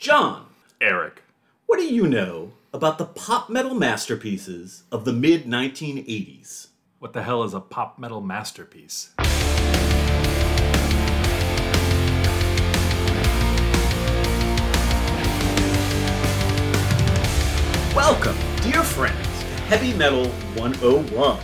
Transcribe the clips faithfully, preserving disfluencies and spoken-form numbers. John. Eric. What do you know about the pop metal masterpieces of the mid nineteen eighties? What the hell is a pop metal masterpiece? Welcome, dear friends, to Heavy Metal one oh one.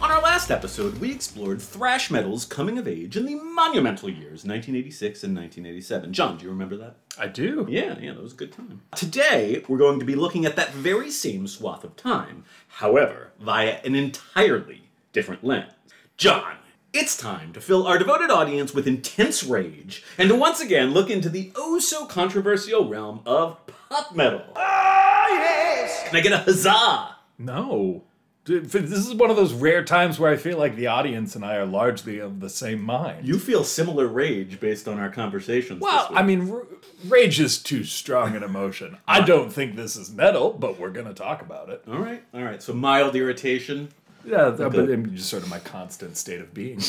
On our last episode, we explored thrash metal's coming of age in the monumental years, nineteen eighty-six and nineteen eighty-seven. John, do you remember that? I do. Yeah, yeah, that was a good time. Today, we're going to be looking at that very same swath of time, however, via an entirely different lens. John, it's time to fill our devoted audience with intense rage and to once again look into the oh-so-controversial realm of pop metal. Oh, yes! Can I get a huzzah? No. This is one of those rare times where I feel like the audience and I are largely of the same mind. You feel similar rage based on our conversations. Well, this week. I mean, r- rage is too strong an emotion. I don't think this is metal, but we're going to talk about it. All right. All right. So mild irritation. Yeah, that, but it's just sort of my constant state of being.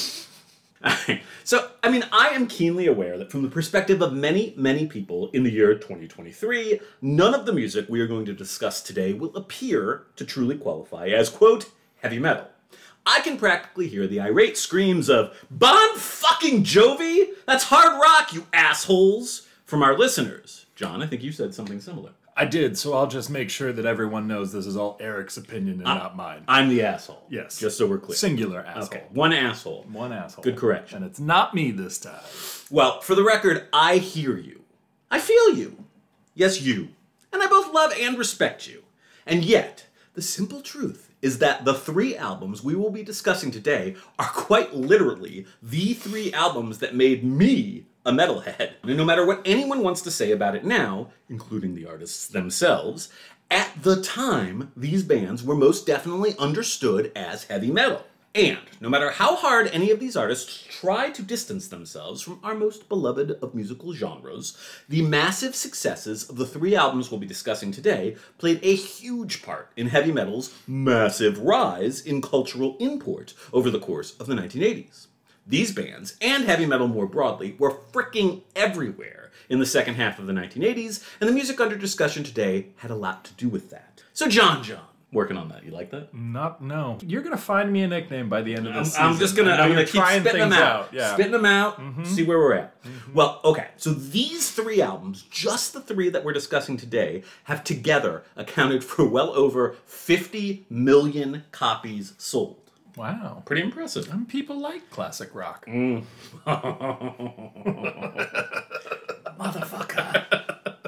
So, I mean, I am keenly aware that from the perspective of many, many people in the year twenty twenty-three, none of the music we are going to discuss today will appear to truly qualify as, quote, heavy metal. I can practically hear the irate screams of, Bon fucking Jovi? That's hard rock, you assholes, from our listeners. John, I think you said something similar. I did, so I'll just make sure that everyone knows this is all Eric's opinion and I, not mine. I'm the asshole. Yes. Just so we're clear. Singular asshole. Okay. One asshole. One asshole. Good correction. And it's not me this time. Well, for the record, I hear you. I feel you. Yes, you. And I both love and respect you. And yet, the simple truth is that the three albums we will be discussing today are quite literally the three albums that made me a metalhead. And no matter what anyone wants to say about it now, including the artists themselves, at the time, these bands were most definitely understood as heavy metal. And no matter how hard any of these artists try to distance themselves from our most beloved of musical genres, the massive successes of the three albums we'll be discussing today played a huge part in heavy metal's massive rise in cultural import over the course of the nineteen eighties. These bands, and heavy metal more broadly, were fricking everywhere in the second half of the nineteen eighties, and the music under discussion today had a lot to do with that. So John John, working on that. You like that? Not, no. You're going to find me a nickname by the end of this I'm, season. I'm just going to keep spitting them out. out. Yeah. Spitting them out, mm-hmm. See where we're at. Mm-hmm. Well, okay, so these three albums, just the three that we're discussing today, have together accounted for well over fifty million copies sold. Wow. Pretty impressive. And people like classic rock. Mm. Motherfucker.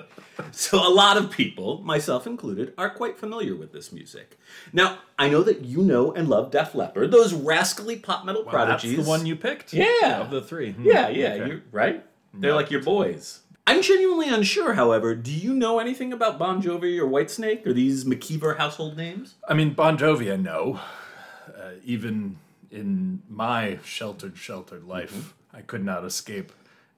So a lot of people, myself included, are quite familiar with this music. Now, I know that you know and love Def Leppard, those rascally pop metal well, prodigies. That's the one you picked? Yeah. Of the three. Hmm. Yeah, yeah. Okay. You, right? They're yep. like your boys. I'm genuinely unsure, however. Do you know anything about Bon Jovi or Whitesnake or these McKeever household names? I mean, Bon Jovi, I know. Uh, even in my sheltered, sheltered life, mm-hmm. I could not escape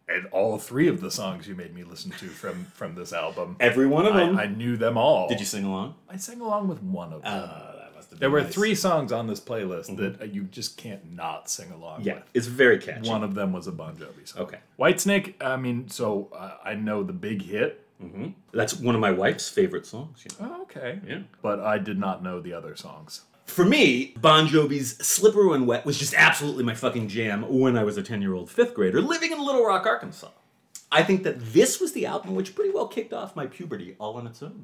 and all three of the songs you made me listen to from, from this album. Every one of I, them. I knew them all. Did you sing along? I sang along with one of them. Uh, that must have been there were nice. Three songs on this playlist mm-hmm. that you just can't not sing along yeah, with. Yeah, it's very catchy. One of them was a Bon Jovi song. Okay. Whitesnake, I mean, so uh, I know the big hit. Mm-hmm. That's one of my wife's favorite songs. You know? Oh, okay. Yeah. But I did not know the other songs. For me, Bon Jovi's Slippery When Wet was just absolutely my fucking jam when I was a ten-year-old fifth grader living in Little Rock, Arkansas. I think that this was the album which pretty well kicked off my puberty all on its own.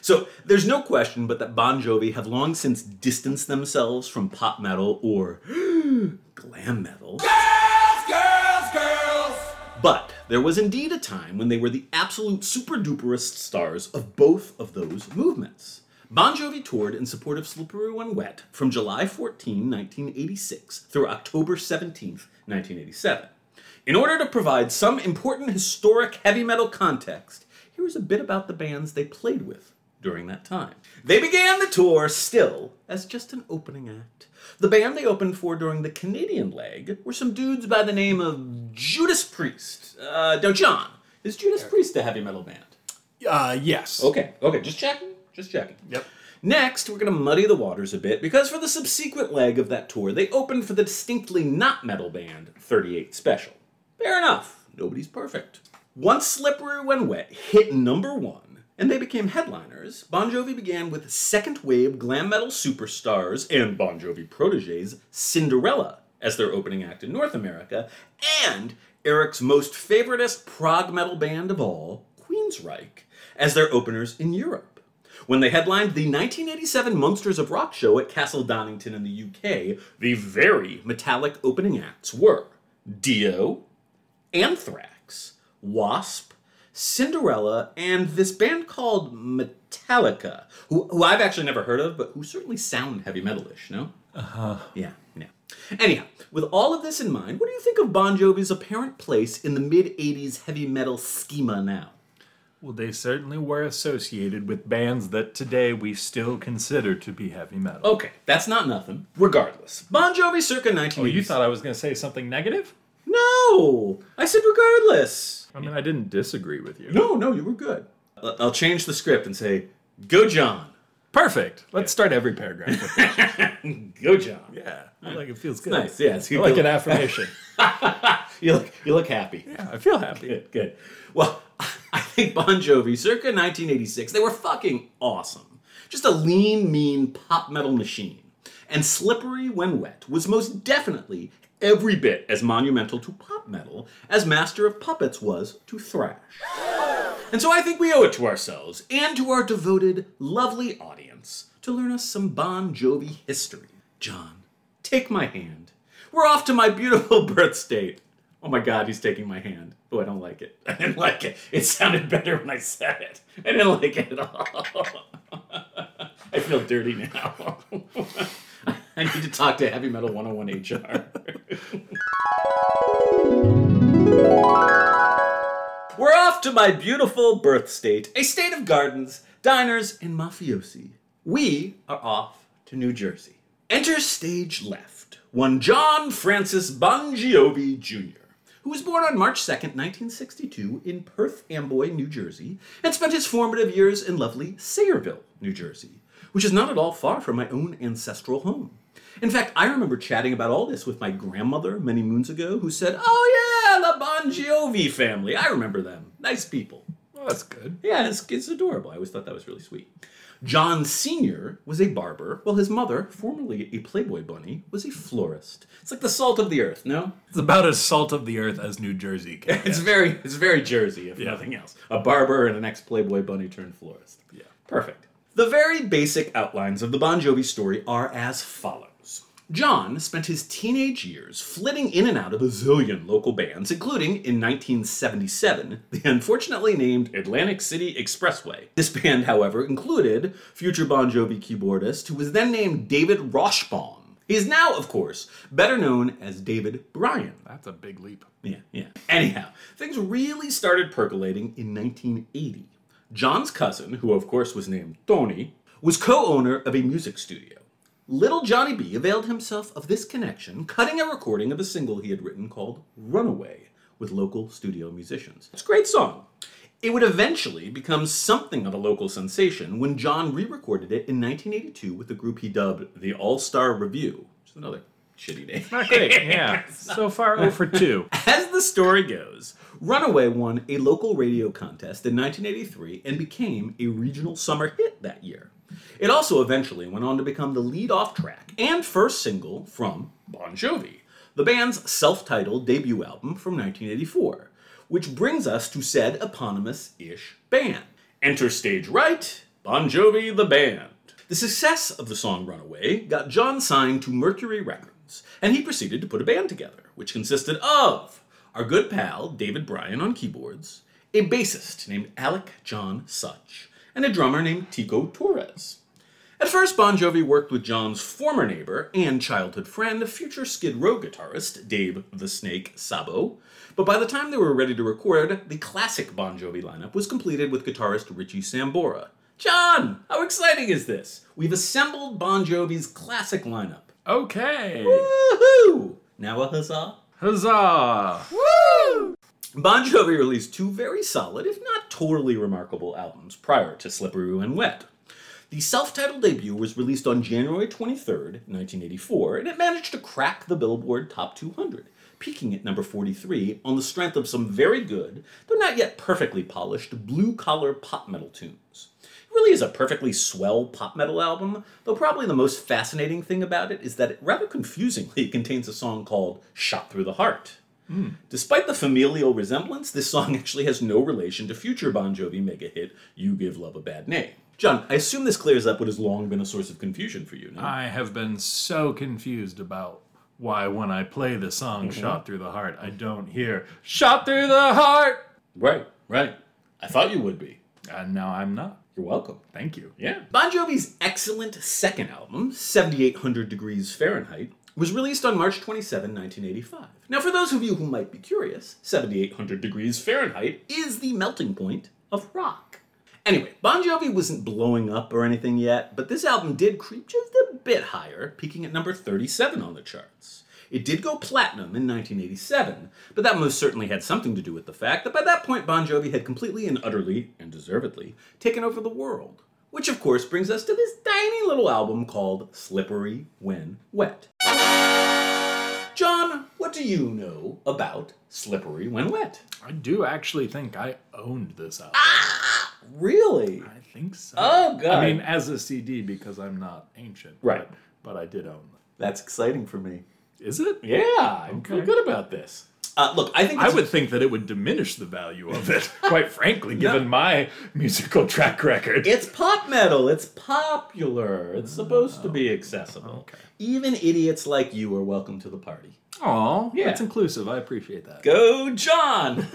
So, there's no question but that Bon Jovi have long since distanced themselves from pop metal or glam metal. Girls, girls, girls! But there was indeed a time when they were the absolute super-duperest stars of both of those movements. Bon Jovi toured in support of Slippery When Wet from July fourteenth, nineteen eighty-six through October seventeenth, nineteen eighty-seven. In order to provide some important historic heavy metal context, here is a bit about the bands they played with during that time. They began the tour still as just an opening act. The band they opened for during the Canadian leg were some dudes by the name of Judas Priest. Uh, now, John, is Judas Priest a heavy metal band? Uh, yes. Okay, okay, just checking. Just checking. Yep. Next, we're going to muddy the waters a bit, because for the subsequent leg of that tour, they opened for the distinctly not metal band, thirty-eight Special. Fair enough. Nobody's perfect. Once Slippery When Wet hit number one, and they became headliners, Bon Jovi began with second-wave glam metal superstars and Bon Jovi protégés Cinderella as their opening act in North America, and Eric's most favoritist prog metal band of all, Queensrÿche, as their openers in Europe, when they headlined the nineteen eighty-seven Monsters of Rock show at Castle Donington in the U K. The very Metallic opening acts were Dio, Anthrax, Wasp, Cinderella, and this band called Metallica, who, who I've actually never heard of, but who certainly sound heavy metal-ish, no? Uh-huh. Yeah, yeah. Anyhow, with all of this in mind, what do you think of Bon Jovi's apparent place in the mid-eighties heavy metal schema now? Well, they certainly were associated with bands that today we still consider to be heavy metal. Okay, that's not nothing. Regardless. Bon Jovi circa nineteen eighties. Oh, you thought I was going to say something negative? No! I said regardless. I mean, I didn't disagree with you. No, no, you were good. I'll change the script and say, go John. Perfect. Let's yeah. start every paragraph with that. Go John. Yeah. I like it feels good. It's nice, yeah. It's good. I like an affirmation. You look, you look happy. Yeah, I feel happy. Good, good. Well, I think Bon Jovi, circa nineteen eighty-six, they were fucking awesome. Just a lean, mean pop metal machine. And Slippery When Wet was most definitely every bit as monumental to pop metal as Master of Puppets was to thrash. And so I think we owe it to ourselves and to our devoted, lovely audience to learn us some Bon Jovi history. John, take my hand. We're off to my beautiful birth state. Oh my God, he's taking my hand. Oh, I don't like it. I didn't like it. It sounded better when I said it. I didn't like it at all. I feel dirty now. I need to talk to Heavy Metal one oh one H R. We're off to my beautiful birth state, a state of gardens, diners, and mafiosi. We are off to New Jersey. Enter stage left, one John Francis Bongiovi, Junior, who was born on March second, nineteen sixty-two, in Perth Amboy, New Jersey, and spent his formative years in lovely Sayreville, New Jersey, which is not at all far from my own ancestral home. In fact, I remember chatting about all this with my grandmother many moons ago, who said, oh yeah, the Bon Jovi family, I remember them. Nice people. Well, that's good. Yeah, it's, it's adorable. I always thought that was really sweet. John Senior was a barber, while his mother, formerly a Playboy bunny, was a florist. It's like the salt of the earth, no? It's about as salt of the earth as New Jersey can get. It's very, it's very Jersey, if yeah. nothing else. A barber and an ex-Playboy bunny turned florist. Yeah. Perfect. The very basic outlines of the Bon Jovi story are as follows. John spent his teenage years flitting in and out of a zillion local bands, including, in nineteen seventy-seven, the unfortunately named Atlantic City Expressway. This band, however, included future Bon Jovi keyboardist, who was then named David Rochbaum. He is now, of course, better known as David Bryan. That's a big leap. Yeah, yeah. Anyhow, things really started percolating in nineteen eighty. John's cousin, who of course was named Tony, was co-owner of a music studio. Little Johnny B availed himself of this connection, cutting a recording of a single he had written called Runaway with local studio musicians. It's a great song. It would eventually become something of a local sensation when John re-recorded it in nineteen eighty-two with a group he dubbed the All-Star Review, which is another shitty name. Not great, yeah. So far oh for two. As the story goes, Runaway won a local radio contest in nineteen eighty-three and became a regional summer hit that year. It also eventually went on to become the lead-off track and first single from Bon Jovi, the band's self-titled debut album from nineteen eighty-four, which brings us to said eponymous-ish band. Enter stage right, Bon Jovi the band. The success of the song Runaway got John signed to Mercury Records, and he proceeded to put a band together, which consisted of our good pal David Bryan on keyboards, a bassist named Alec John Such, and a drummer named Tico Torres. At first, Bon Jovi worked with John's former neighbor and childhood friend, future Skid Row guitarist Dave the Snake Sabo, but by the time they were ready to record, the classic Bon Jovi lineup was completed with guitarist Richie Sambora. John, how exciting is this? We've assembled Bon Jovi's classic lineup. Okay. Woohoo! Now a huzzah? Huzzah! Woo! Bon Jovi released two very solid, if not totally remarkable, albums prior to Slippery When Wet. The self-titled debut was released on January twenty-third, nineteen eighty-four, and it managed to crack the Billboard Top two hundred, peaking at number forty-three on the strength of some very good, though not yet perfectly polished, blue-collar pop metal tunes. It really is a perfectly swell pop metal album, though probably the most fascinating thing about it is that it rather confusingly contains a song called Shot Through the Heart. Mm. Despite the familial resemblance, this song actually has no relation to future Bon Jovi mega-hit You Give Love a Bad Name. John, I assume this clears up what has long been a source of confusion for you, no? I have been so confused about why when I play the song mm-hmm. Shot Through the Heart, I don't hear Shot Through the Heart! Right, right. I thought you would be. And now I'm not. You're welcome. Thank you. Yeah. Bon Jovi's excellent second album, seventy-eight hundred Degrees Fahrenheit, was released on March twenty-seventh, nineteen eighty-five. Now, for those of you who might be curious, seventy-eight hundred Degrees Fahrenheit is the melting point of rock. Anyway, Bon Jovi wasn't blowing up or anything yet, but this album did creep just a bit higher, peaking at number thirty-seven on the charts. It did go platinum in nineteen eighty-seven, but that most certainly had something to do with the fact that by that point Bon Jovi had completely and utterly, and deservedly, taken over the world. Which of course brings us to this tiny little album called Slippery When Wet. John, what do you know about Slippery When Wet? I do actually think I owned this album. Ah, really? I think so. Oh, God. I mean, as a C D because I'm not ancient. Right. But, but I did own them. That's exciting for me. Is it? Yeah. I okay. feel good about this. Uh, look, I think I would think that it would diminish the value of it, quite frankly, given no. my musical track record. It's pop metal. It's popular. It's supposed oh, to be accessible. Okay. Even idiots like you are welcome to the party. Aw, yeah. That's inclusive. I appreciate that. Go, John!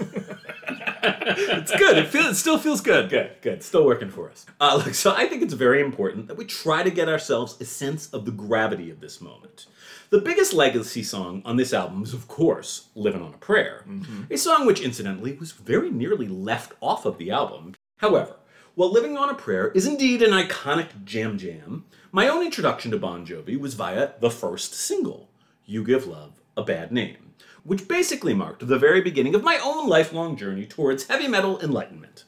It's good. It, feel, it still feels good. Good, good. Still working for us. Uh, look, so I think it's very important that we try to get ourselves a sense of the gravity of this moment. The biggest legacy song on this album is, of course, Livin' on a Prayer, mm-hmm. a song which, incidentally, was very nearly left off of the album. However, while Livin' on a Prayer is indeed an iconic jam jam, my own introduction to Bon Jovi was via the first single, You Give Love a Bad Name, which basically marked the very beginning of my own lifelong journey towards heavy metal enlightenment.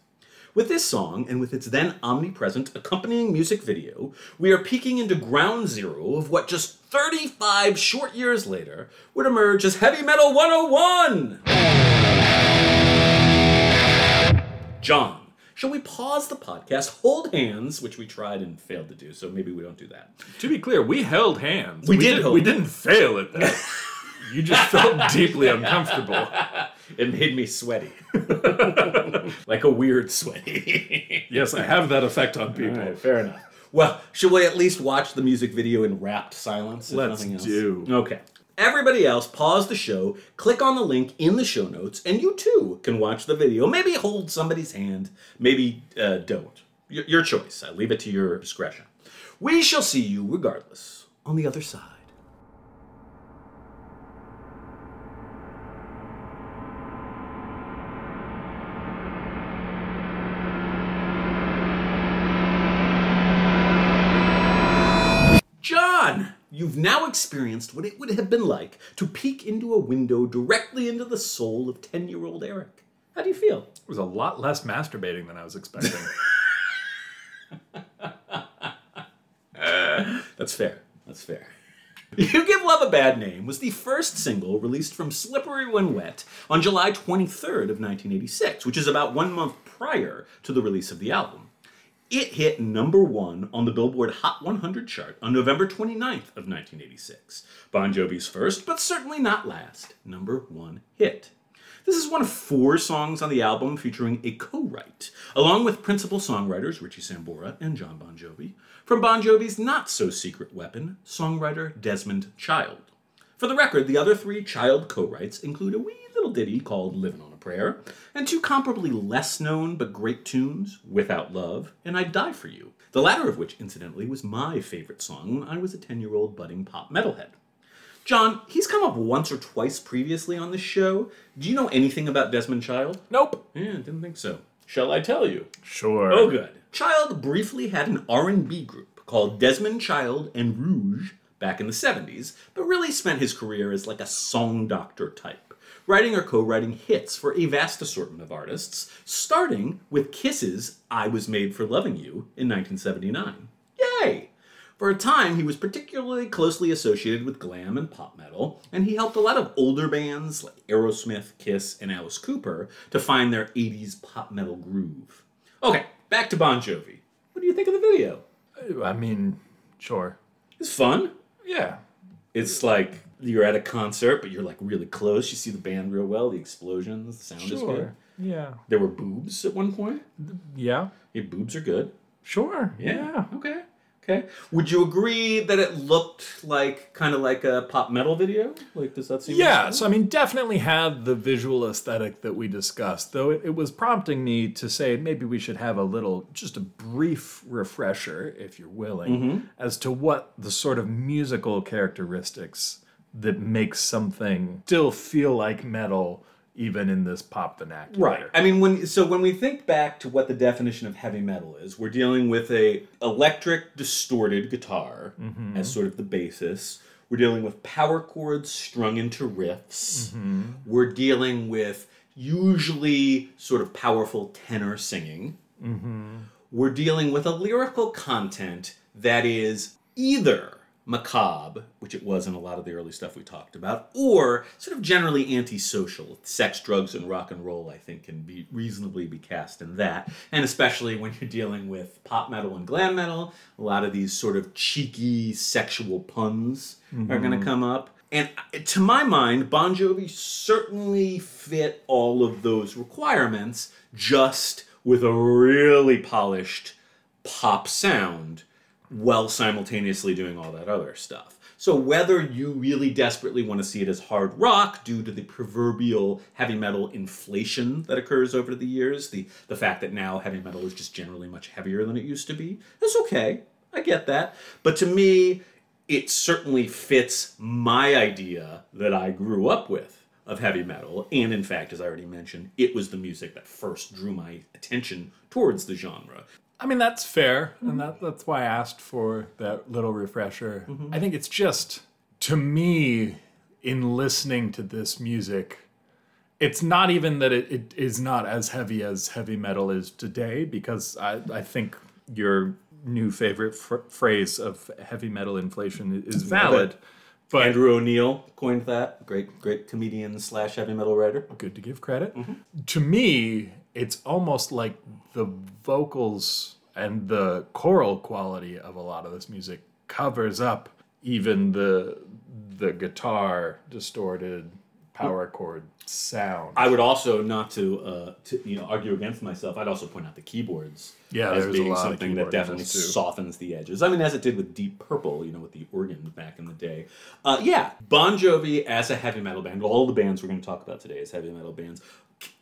With this song, and with its then omnipresent accompanying music video, we are peeking into ground zero of what just thirty-five short years later would emerge as Heavy Metal one oh one! John, shall we pause the podcast, hold hands, which we tried and failed to do, so maybe we don't do that. To be clear, we held hands. We, we did, did hold We hands. Didn't fail at that. You just felt deeply uncomfortable. It made me sweaty. Like a weird sweaty. Yes, I have that effect on people. All right, fair enough. Well, should we at least watch the music video in rapt silence? If Let's nothing else? do. Okay. Everybody else, pause the show, click on the link in the show notes, and you too can watch the video. Maybe hold somebody's hand. Maybe uh, don't. Y- your choice. I leave it to your discretion. We shall see you, regardless, on the other side. You've now experienced what it would have been like to peek into a window directly into the soul of ten-year-old Eric. How do you feel? It was a lot less masturbating than I was expecting. uh, that's fair. That's fair. You Give Love a Bad Name was the first single released from Slippery When Wet on July twenty-third of nineteen eighty-six, which is about one month prior to the release of the album. It hit number one on the Billboard Hot one hundred chart on November twenty-ninth of nineteen eighty-six. Bon Jovi's first, but certainly not last, number one hit. This is one of four songs on the album featuring a co-write, along with principal songwriters Richie Sambora and John Bon Jovi, from Bon Jovi's not-so-secret weapon, songwriter Desmond Child. For the record, the other three Child co-writes include a wee little ditty called Livin' on a Prayer, and two comparably less known but great tunes, Without Love and I'd Die For You, the latter of which, incidentally, was my favorite song when I was a ten-year-old budding pop metalhead. John, he's come up once or twice previously on this show. Do you know anything about Desmond Child? Nope. Yeah, didn't think so. Shall I tell you? Sure. Oh, good. Child briefly had an R and B group called Desmond Child and Rouge back in the seventies, but really spent his career as like a song doctor type, writing or co-writing hits for a vast assortment of artists, starting with Kiss's I Was Made for Loving You in nineteen seventy-nine. Yay! For a time, he was particularly closely associated with glam and pop metal, and he helped a lot of older bands like Aerosmith, Kiss, and Alice Cooper to find their eighties pop metal groove. Okay, back to Bon Jovi. What do you think of the video? I mean, sure. It's fun. Yeah. It's like you're at a concert, but you're like really close. You see the band real well, the explosions, the sound sure. is good. Yeah. There were boobs at one point. Yeah. Your boobs are good. Sure. Yeah. yeah. Okay. Okay. Would you agree that it looked like kind of like a pop metal video? Like, does that seem Yeah. Like so, I mean, definitely had the visual aesthetic that we discussed, though it, it was prompting me to say maybe we should have a little, just a brief refresher, if you're willing, mm-hmm. as to what the sort of musical characteristics that makes something still feel like metal, even in this pop vernacular. Right. I mean, when so when we think back to what the definition of heavy metal is, we're dealing with a electric distorted guitar mm-hmm. as sort of the basis. We're dealing with power chords strung into riffs. Mm-hmm. We're dealing with usually sort of powerful tenor singing. Mm-hmm. We're dealing with a lyrical content that is either macabre, which it was in a lot of the early stuff we talked about, or sort of generally antisocial. Sex, drugs, and rock and roll, I think, can be reasonably be cast in that. And especially when you're dealing with pop metal and glam metal, a lot of these sort of cheeky sexual puns mm-hmm. are going to come up. And to my mind, Bon Jovi certainly fit all of those requirements, just with a really polished pop sound, while simultaneously doing all that other stuff. So whether you really desperately want to see it as hard rock due to the proverbial heavy metal inflation that occurs over the years, the, the fact that now heavy metal is just generally much heavier than it used to be, that's okay. I get that. But to me, it certainly fits my idea that I grew up with of heavy metal. And in fact, as I already mentioned, it was the music that first drew my attention towards the genre. I mean, that's fair, and that, that's why I asked for that little refresher. Mm-hmm. I think it's just, to me, in listening to this music, it's not even that it, it is not as heavy as heavy metal is today, because I, I think your new favorite fr- phrase of heavy metal inflation is valid. But Andrew O'Neill coined that, great great comedian slash heavy metal writer. Good to give credit. Mm-hmm. To me, it's almost like the vocals and the choral quality of a lot of this music covers up even the the guitar distorted power chord sound. I would also, not to, uh, to you know argue against myself, I'd also point out the keyboards yeah, as being a lot something that definitely softens the edges. I mean, as it did with Deep Purple, you know, with the organ back in the day. Uh, yeah, Bon Jovi as a heavy metal band, all the bands we're going to talk about today as heavy metal bands,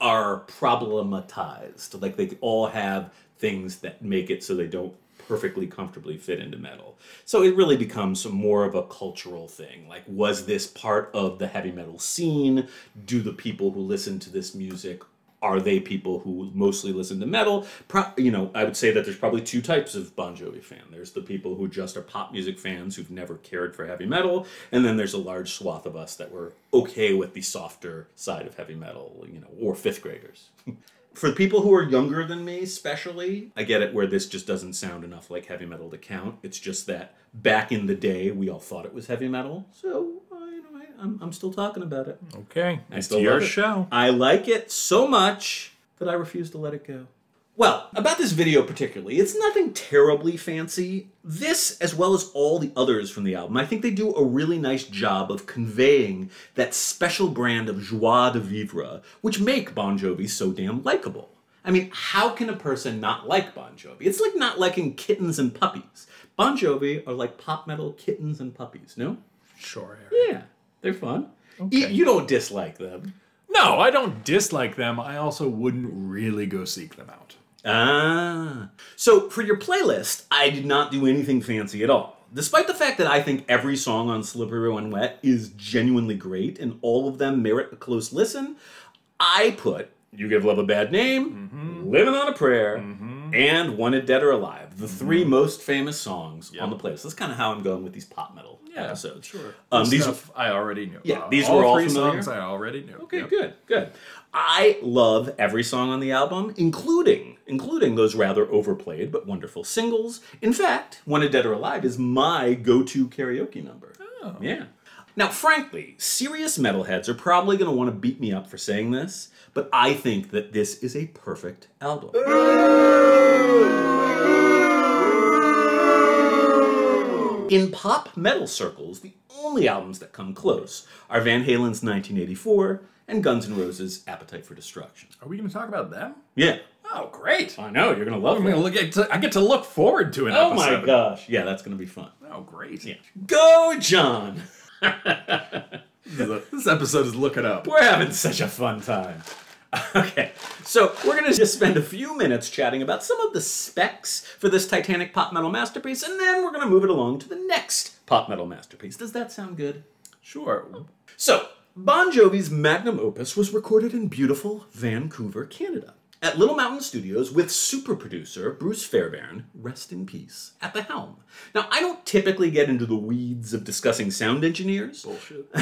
are problematized. Like, they all have things that make it so they don't perfectly comfortably fit into metal. So it really becomes more of a cultural thing. Like, was this part of the heavy metal scene? Do the people who listen to this music, are they people who mostly listen to metal? Pro- you know, I would say that there's probably two types of Bon Jovi fan. There's the people who just are pop music fans who've never cared for heavy metal, and then there's a large swath of us that were okay with the softer side of heavy metal, you know, or fifth graders. For people who are younger than me, especially, I get it where this just doesn't sound enough like heavy metal to count. It's just that back in the day, we all thought it was heavy metal. So, uh, you know, I, I'm, I'm still talking about it. Okay. I it's still your show. I like it so much that I refuse to let it go. Well, about this video particularly, it's nothing terribly fancy. This, as well as all the others from the album, I think they do a really nice job of conveying that special brand of joie de vivre, which make Bon Jovi so damn likable. I mean, how can a person not like Bon Jovi? It's like not liking kittens and puppies. Bon Jovi are like pop metal kittens and puppies, no? Sure, Eric. Yeah, they're fun. Okay. You don't dislike them. No, I don't dislike them. I also wouldn't really go seek them out. Ah. So for your playlist, I did not do anything fancy at all. Despite the fact that I think every song on Slippery When Wet is genuinely great and all of them merit a close listen, I put You Give Love a Bad Name, mm-hmm. Living on a Prayer, mm-hmm. and Wanted Dead or Alive, the mm-hmm. three most famous songs yep. on the playlist. That's kind of how I'm going with these pop metal yeah, episodes. Sure. Um, the these stuff were, I already knew. Yeah, uh, these all were all three familiar. Songs I already knew. Okay, yep. good, good. I love every song on the album, including including those rather overplayed but wonderful singles. In fact, "When a Dead or Alive" is my go-to karaoke number. Oh, yeah. Now, frankly, serious metalheads are probably going to want to beat me up for saying this, but I think that this is a perfect album. In pop metal circles, the only albums that come close are Van Halen's nineteen eighty-four and Guns N' Roses' Appetite for Destruction. Are we going to talk about them? Yeah. Oh, great. I know. You're going to love them. Look at to, I get to look forward to an oh episode. Oh, my gosh. Yeah, that's going to be fun. Oh, great. Yeah. Go, John! This episode is looking up. We're having such a fun time. Okay, so we're going to just spend a few minutes chatting about some of the specs for this Titanic pop metal masterpiece, and then we're going to move it along to the next pop metal masterpiece. Does that sound good? Sure. So, Bon Jovi's magnum opus was recorded in beautiful Vancouver, Canada, at Little Mountain Studios with super producer Bruce Fairbairn, rest in peace, at the helm. Now, I don't typically get into the weeds of discussing sound engineers. Bullshit.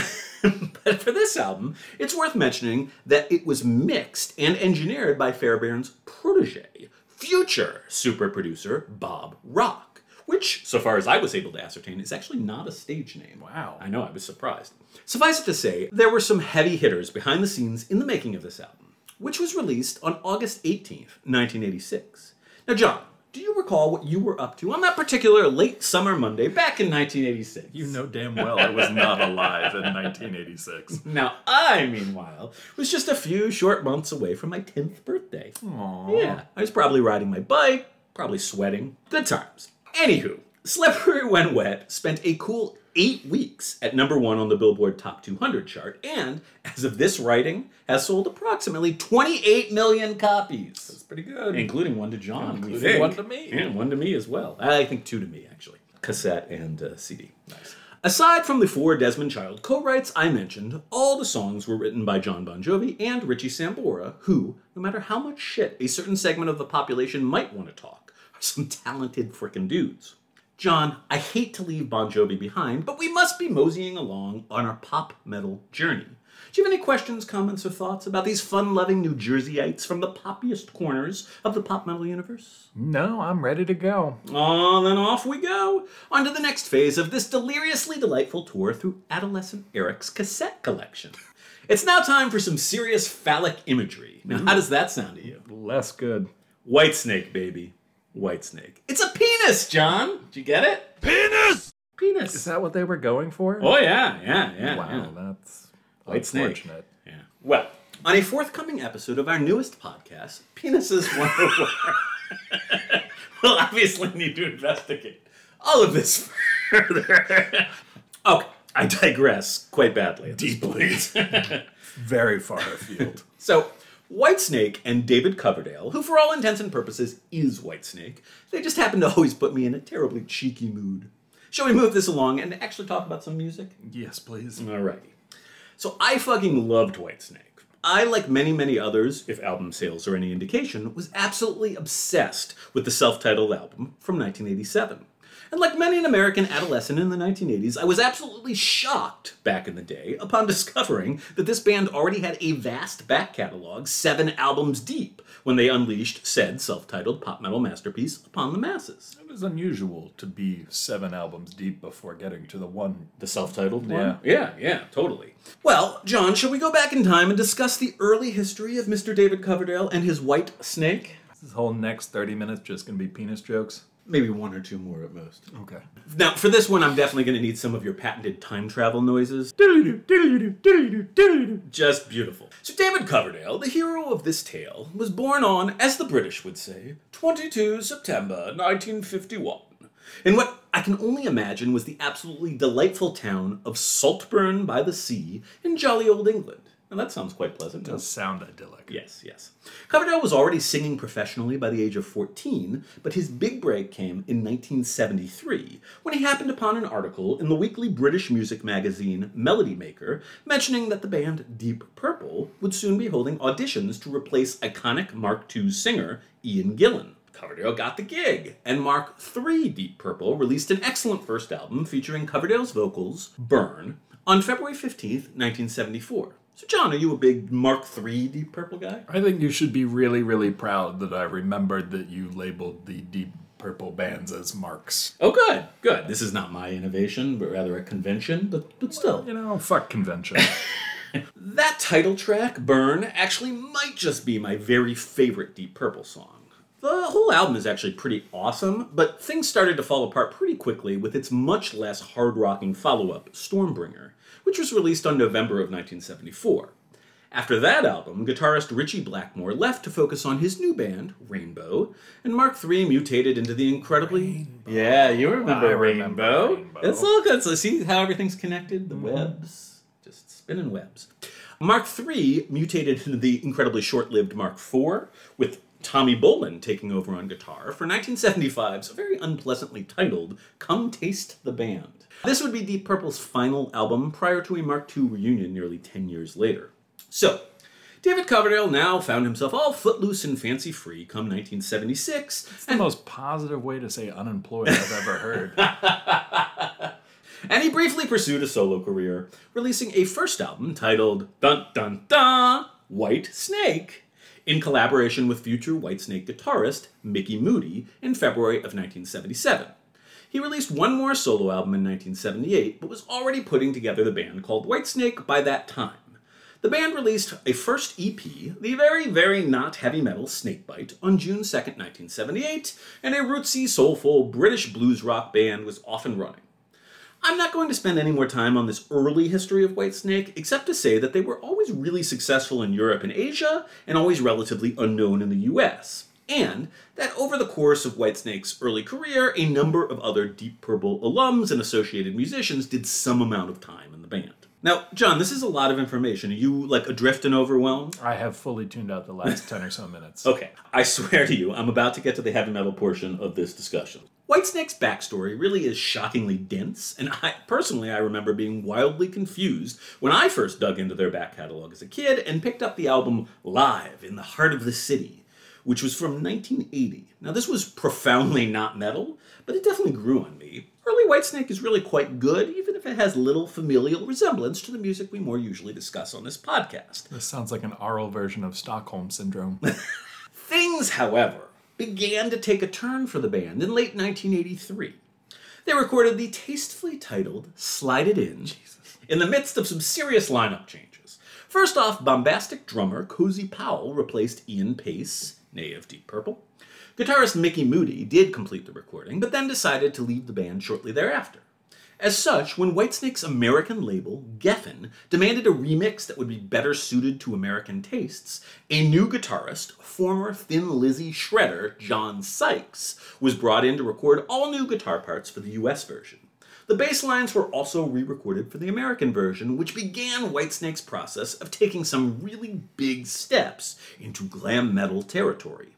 But for this album, it's worth mentioning that it was mixed and engineered by Fairbairn's protege, future super producer Bob Rock, which, so far as I was able to ascertain, is actually not a stage name. Wow. I know, I was surprised. Suffice it to say, there were some heavy hitters behind the scenes in the making of this album, which was released on August eighteenth, nineteen eighty-six. Now, John, do you recall what you were up to on that particular late summer Monday back in nineteen eighty-six? You know damn well I was not alive in nineteen eighty-six. Now, I, meanwhile, was just a few short months away from my tenth birthday. Aww. Yeah, I was probably riding my bike, probably sweating. Good times. Anywho, Slippery When Wet spent a cool eight weeks at number one on the Billboard Top two hundred chart, and, as of this writing, has sold approximately twenty-eight million copies. That's pretty good. Including one to John. Including one to me. And one to me as well. I think two to me, actually. Cassette and uh, C D. Nice. Aside from the four Desmond Child co-writes I mentioned, all the songs were written by John Bon Jovi and Richie Sambora, who, no matter how much shit a certain segment of the population might want to talk, are some talented frickin' dudes. John, I hate to leave Bon Jovi behind, but we must be moseying along on our pop metal journey. Do you have any questions, comments, or thoughts about these fun-loving New Jerseyites from the poppiest corners of the pop metal universe? No, I'm ready to go. Oh, then off we go. On to the next phase of this deliriously delightful tour through adolescent Eric's cassette collection. It's now time for some serious phallic imagery. Now, how does that sound to you? Less good. Whitesnake, baby. Whitesnake. It's a penis, John! Did you get it? Penis! Penis. Is that what they were going for? Oh, yeah, yeah, yeah. Wow, yeah. That's unfortunate. Yeah. Well, on a forthcoming episode of our newest podcast, Penises one oh one, we'll obviously need to investigate all of this further. Okay, I digress quite badly. Deeply. Very far afield. So, Whitesnake and David Coverdale, who for all intents and purposes is Whitesnake, they just happen to always put me in a terribly cheeky mood. Shall we move this along and actually talk about some music? Yes, please. Alrighty. So I fucking loved Whitesnake. I, like many, many others, if album sales are any indication, was absolutely obsessed with the self-titled album from nineteen eighty-seven. And like many an American adolescent in the nineteen eighties, I was absolutely shocked back in the day upon discovering that this band already had a vast back catalog seven albums deep when they unleashed said self-titled pop metal masterpiece upon the masses. It was unusual to be seven albums deep before getting to the one... The self-titled yeah. one? Yeah, yeah, totally. Well, John, shall we go back in time and discuss the early history of Mister David Coverdale and his White Snake? Is this whole next thirty minutes just going to be penis jokes? Maybe one or two more at most. Okay. Now, for this one, I'm definitely going to need some of your patented time travel noises. Just beautiful. So David Coverdale, the hero of this tale, was born on, as the British would say, the twenty-second of September, nineteen fifty-one. In what I can only imagine was the absolutely delightful town of Saltburn by the Sea in jolly old England. Now that sounds quite pleasant. It does sound idyllic. Yes, yes. Coverdale was already singing professionally by the age of fourteen, but his big break came in nineteen seventy-three, when he happened upon an article in the weekly British music magazine Melody Maker mentioning that the band Deep Purple would soon be holding auditions to replace iconic Mark two singer Ian Gillan. Coverdale got the gig, and Mark the third Deep Purple released an excellent first album featuring Coverdale's vocals, Burn, on February fifteenth, nineteen seventy-four. So John, are you a big Mark the third Deep Purple guy? I think you should be really, really proud that I remembered that you labeled the Deep Purple bands as marks. Oh, good, good. This is not my innovation, but rather a convention, but, but still. Well, you know, fuck convention. That title track, Burn, actually might just be my very favorite Deep Purple song. The whole album is actually pretty awesome, but things started to fall apart pretty quickly with its much less hard-rocking follow-up, Stormbringer, which was released on November of nineteen seventy-four. After that album, guitarist Richie Blackmore left to focus on his new band, Rainbow, and Mark the third mutated into the incredibly... Rainbow. Yeah, you remember, I remember Rainbow. Rainbow. It's all good. So see how everything's connected? The webs. Just spinning webs. Mark the third mutated into the incredibly short-lived Mark the fourth, with Tommy Bolin taking over on guitar for nineteen seventy-five's very unpleasantly titled Come Taste the Band. This would be Deep Purple's final album prior to a Mark the second reunion nearly ten years later. So, David Coverdale now found himself all footloose and fancy-free come nineteen seventy-six. It's and- the most positive way to say unemployed I've ever heard. And he briefly pursued a solo career, releasing a first album titled Dun Dun Dun, Whitesnake, in collaboration with future Whitesnake guitarist Mickey Moody in February of nineteen seventy-seven. He released one more solo album in nineteen seventy-eight, but was already putting together the band called Whitesnake by that time. The band released a first E P, the very, very not heavy metal Snakebite, on June second, nineteen seventy-eight, and a rootsy, soulful British blues rock band was off and running. I'm not going to spend any more time on this early history of Whitesnake, except to say that they were always really successful in Europe and Asia, and always relatively unknown in the U S, and that over the course of Whitesnake's early career, a number of other Deep Purple alums and associated musicians did some amount of time in the band. Now, John, this is a lot of information. Are you, like, adrift and overwhelmed? I have fully tuned out the last ten or so minutes. Okay. I swear to you, I'm about to get to the heavy metal portion of this discussion. Whitesnake's backstory really is shockingly dense, and I personally, I remember being wildly confused when I first dug into their back catalog as a kid and picked up the album Live in the Heart of the City, which was from nineteen eighty. Now, this was profoundly not metal, but it definitely grew on me. Early Whitesnake is really quite good, even if it has little familial resemblance to the music we more usually discuss on this podcast. This sounds like an aural version of Stockholm Syndrome. Things, however, began to take a turn for the band in late nineteen eighty-three. They recorded the tastefully titled Slide It In, Jesus, in the midst of some serious lineup changes. First off, bombastic drummer Cozy Powell replaced Ian Pace, nay of Deep Purple. Guitarist Mickey Moody did complete the recording, but then decided to leave the band shortly thereafter. As such, when Whitesnake's American label, Geffen, demanded a remix that would be better suited to American tastes, a new guitarist, former Thin Lizzy shredder John Sykes, was brought in to record all new guitar parts for the U S version. The bass lines were also re-recorded for the American version, which began Whitesnake's process of taking some really big steps into glam metal territory.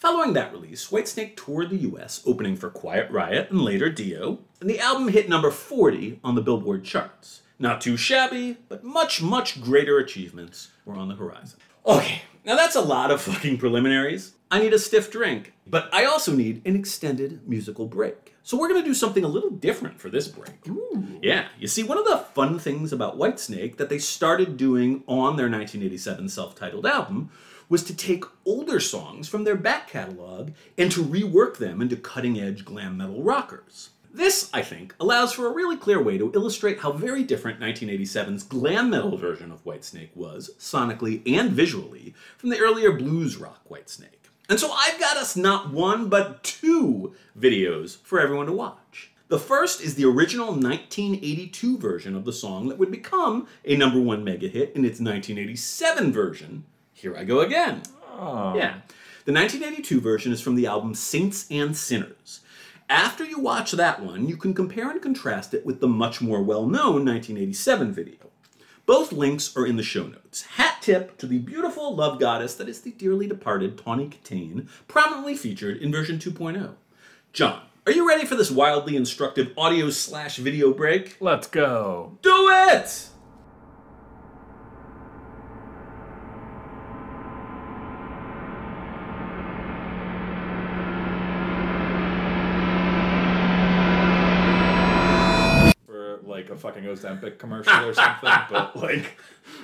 Following that release, Whitesnake toured the U S, opening for Quiet Riot and later Dio, and the album hit number forty on the Billboard charts. Not too shabby, but much, much greater achievements were on the horizon. Okay, now that's a lot of fucking preliminaries. I need a stiff drink, but I also need an extended musical break. So we're going to do something a little different for this break. Ooh. Yeah, you see, one of the fun things about Whitesnake that they started doing on their nineteen eighty-seven self-titled album was to take older songs from their back catalog and to rework them into cutting-edge glam metal rockers. This, I think, allows for a really clear way to illustrate how very different nineteen eighty-seven's glam metal version of Whitesnake was, sonically and visually, from the earlier blues rock Whitesnake. And so I've got us not one, but two videos for everyone to watch. The first is the original nineteen eighty-two version of the song that would become a number one mega hit in its nineteen eighty-seven version, Here I Go Again. Oh. Yeah. The nineteen eighty-two version is from the album Saints and Sinners. After you watch that one, you can compare and contrast it with the much more well-known nineteen eighty-seven video. Both links are in the show notes. Hat tip to the beautiful love goddess that is the dearly departed Tawny Kitaen, prominently featured in version two point oh. John, are you ready for this wildly instructive audio slash video break? Let's go. Do it! a fucking Ozempic commercial or something, but like...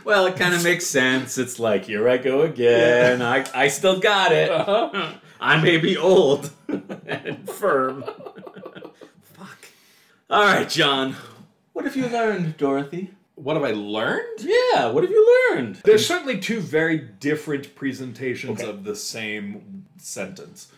Well, it kind of makes sense. It's like, here I go again. I, I still got it. Uh-huh. I may be old and firm. Fuck. All right, John. What have you learned, Dorothy? What have I learned? Yeah, what have you learned? There's certainly two very different presentations okay. of the same sentence.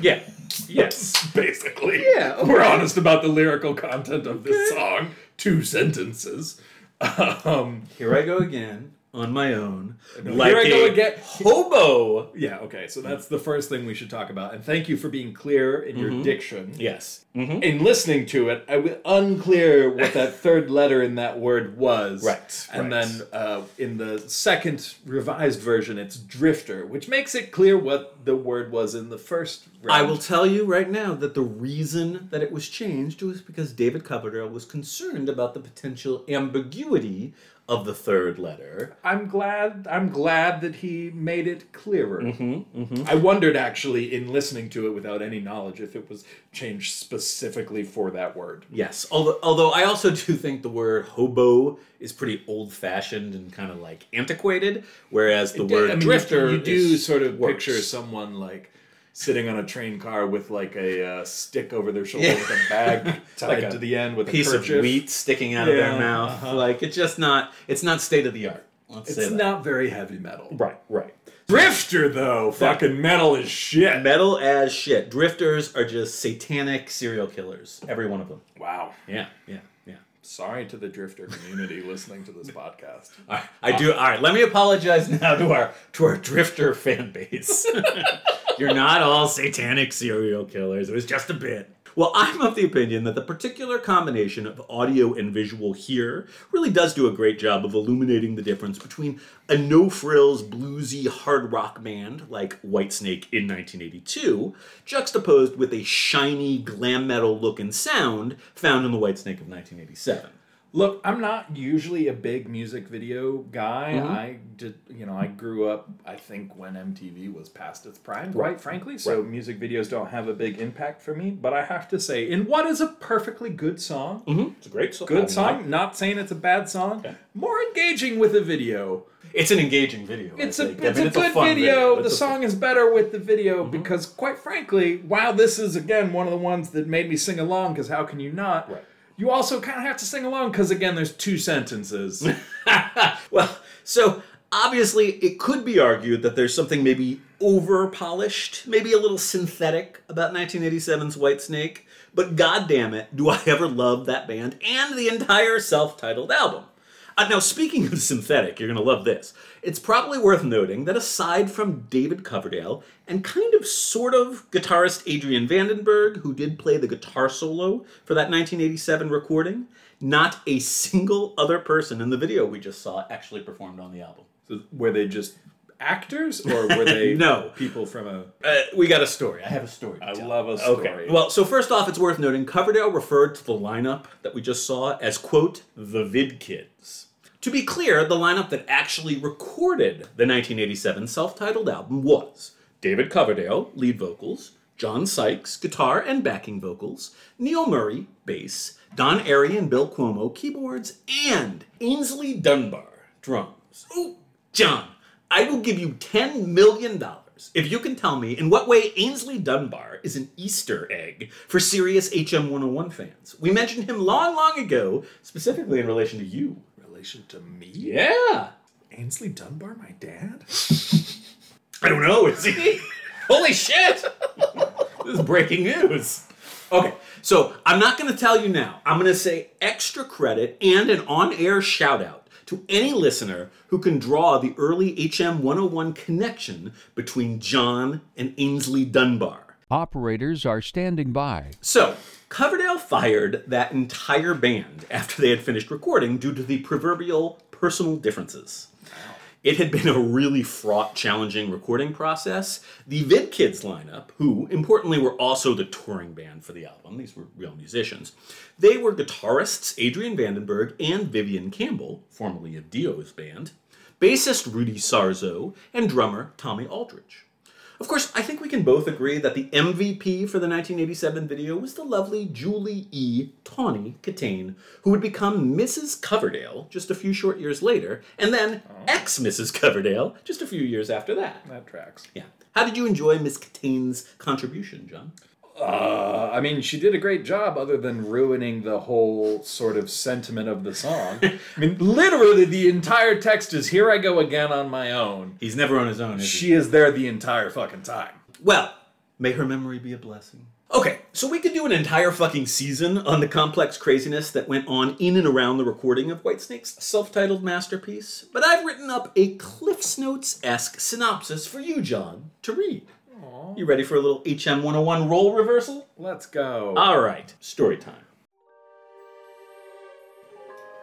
Yeah. Yes. Basically. Yeah. Okay. We're honest about the lyrical content of this okay. song. Two sentences. Um, Here I go again on my own. No, like here I go again. Hobo. Yeah. Okay. So that's the first thing we should talk about. And thank you for being clear in mm-hmm. your diction. Yes. Mm-hmm. In listening to it, I was unclear what that third letter in that word was. Right. And right. then uh, in the second revised version, it's drifter, which makes it clear what the word was in the first. Round. I will tell you right now that the reason that it was changed was because David Coverdale was concerned about the potential ambiguity of the third letter. I'm glad I'm glad that he made it clearer. Mm-hmm, mm-hmm. I wondered, actually, in listening to it without any knowledge, if it was changed specifically for that word. Yes, although, although I also do think the word hobo is pretty old-fashioned and kind of, like, antiquated, whereas the it, word I mean, drifter You do is sort of works. Picture someone, like, sitting on a train car with like a uh, stick over their shoulder yeah. with a bag tied like to the end with a piece kerchief. Of wheat sticking out yeah. of their mouth. Uh-huh. Like it's just not, it's not state of the art. Let's it's say that. Not very heavy metal. Right, right. Drifter though, that, fucking metal as shit. Metal as shit. Drifters are just satanic serial killers. Every one of them. Wow. Yeah, yeah. Sorry to the drifter community listening to this podcast. All right, I do. All right, let me apologize now to our to our drifter fan base. You're not all satanic serial killers. It was just a bit. Well, I'm of the opinion that the particular combination of audio and visual here really does do a great job of illuminating the difference between a no-frills, bluesy, hard rock band like Whitesnake in nineteen eighty-two, juxtaposed with a shiny, glam metal look and sound found in the Whitesnake of nineteen eighty-seven. Look, I'm not usually a big music video guy. Mm-hmm. I did, you know, I grew up, I think, when M T V was past its prime, right. quite frankly. So right. music videos don't have a big impact for me. But I have to say, in what is a perfectly good song, mm-hmm. it's a great song. Good song. Not saying it's a bad song. Okay. More engaging with a video. It's an engaging video. It's a, it's, I mean, a it's a good video. video. The song fun. is better with the video mm-hmm. because, quite frankly, wow, this is again one of the ones that made me sing along. Because how can you not? Right. You also kind of have to sing along because, again, there's two sentences. Well, so obviously it could be argued that there's something maybe over-polished, maybe a little synthetic about nineteen eighty-seven's Whitesnake, but goddammit, do I ever love that band and the entire self-titled album. Uh, now, speaking of synthetic, you're going to love this. It's probably worth noting that aside from David Coverdale and kind of sort of guitarist Adrian Vandenberg, who did play the guitar solo for that nineteen eighty-seven recording, not a single other person in the video we just saw actually performed on the album. So were they just actors or were they no. people from a... Uh, we got a story. I have a story. I tell. love a story. Okay. Well, so first off, it's worth noting Coverdale referred to the lineup that we just saw as, quote, the Vid Kids. To be clear, the lineup that actually recorded the nineteen eighty-seven self-titled album was David Coverdale, lead vocals, John Sykes, guitar and backing vocals, Neil Murray, bass, Don Airey and Bill Cuomo, keyboards, and Ainsley Dunbar, drums. Ooh, John, I will give you ten million dollars if you can tell me in what way Ainsley Dunbar is an Easter egg for serious H M one oh one fans. We mentioned him long, long ago, specifically in relation to you. To me? Yeah. Ainsley Dunbar, my dad? I don't know, is he? Holy shit! This is breaking news. Okay, so I'm not going to tell you now. I'm going to say extra credit and an on-air shout-out to any listener who can draw the early H M one oh one connection between John and Ainsley Dunbar. Operators are standing by. So... Coverdale fired that entire band after they had finished recording due to the proverbial personal differences. Wow. It had been a really fraught, challenging recording process. The Vid Kids lineup, who, importantly, were also the touring band for the album, these were real musicians, they were guitarists Adrian Vandenberg and Vivian Campbell, formerly of Dio's band, bassist Rudy Sarzo, and drummer Tommy Aldridge. Of course, I think we can both agree that the M V P for the nineteen eighty-seven video was the lovely Julie E. Tawny Kitaen, who would become Missus Coverdale just a few short years later, and then oh. ex-Missus Coverdale just a few years after that. That tracks. Yeah. How did you enjoy Miss Kitaen's contribution, John? Uh, I mean, she did a great job other than ruining the whole sort of sentiment of the song. I mean, literally the entire text is, here I go again on my own. He's never on his own, is she he? She is there the entire fucking time. Well, may her memory be a blessing. Okay, so we could do an entire fucking season on the complex craziness that went on in and around the recording of Whitesnake's self-titled masterpiece, but I've written up a CliffsNotes-esque synopsis for you, John, to read. You ready for a little H M one oh one role reversal? Let's go. All right, story time.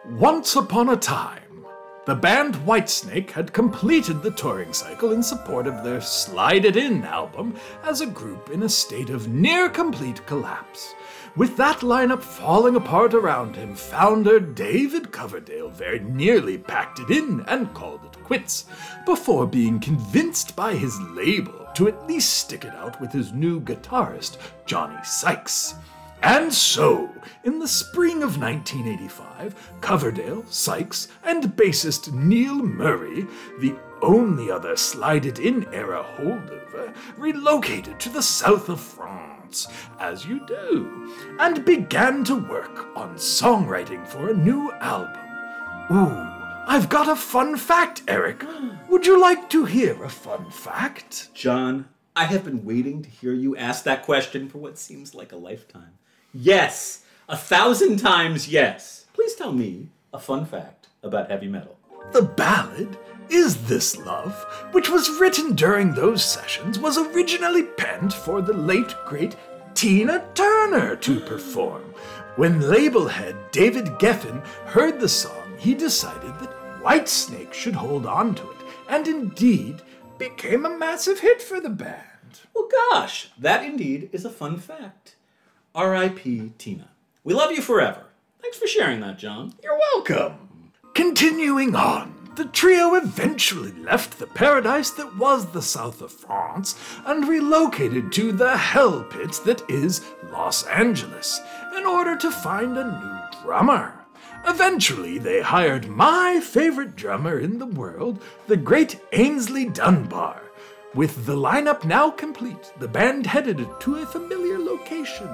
Once upon a time, the band Whitesnake had completed the touring cycle in support of their Slide It In album as a group in a state of near-complete collapse. With that lineup falling apart around him, founder David Coverdale very nearly packed it in and called it quits, before being convinced by his label to at least stick it out with his new guitarist, Johnny Sykes. And so, in the spring of nineteen eighty-five, Coverdale, Sykes, and bassist Neil Murray, the only other Slide It In era holdover, relocated to the south of France, as you do, and began to work on songwriting for a new album. Ooh, I've got a fun fact, Eric. Would you like to hear a fun fact? John, I have been waiting to hear you ask that question for what seems like a lifetime. Yes, a thousand times yes. Please tell me a fun fact about heavy metal. The ballad Is This Love, which was written during those sessions, was originally penned for the late, great Tina Turner to perform. When label head David Geffen heard the song, he decided that Whitesnake should hold on to it, and indeed became a massive hit for the band. Well, gosh, that indeed is a fun fact. R I P Tina. We love you forever. Thanks for sharing that, John. You're welcome. Continuing on. The trio eventually left the paradise that was the south of France and relocated to the hell pit that is Los Angeles in order to find a new drummer. Eventually, they hired my favorite drummer in the world, the great Ainsley Dunbar. With the lineup now complete, the band headed to a familiar location,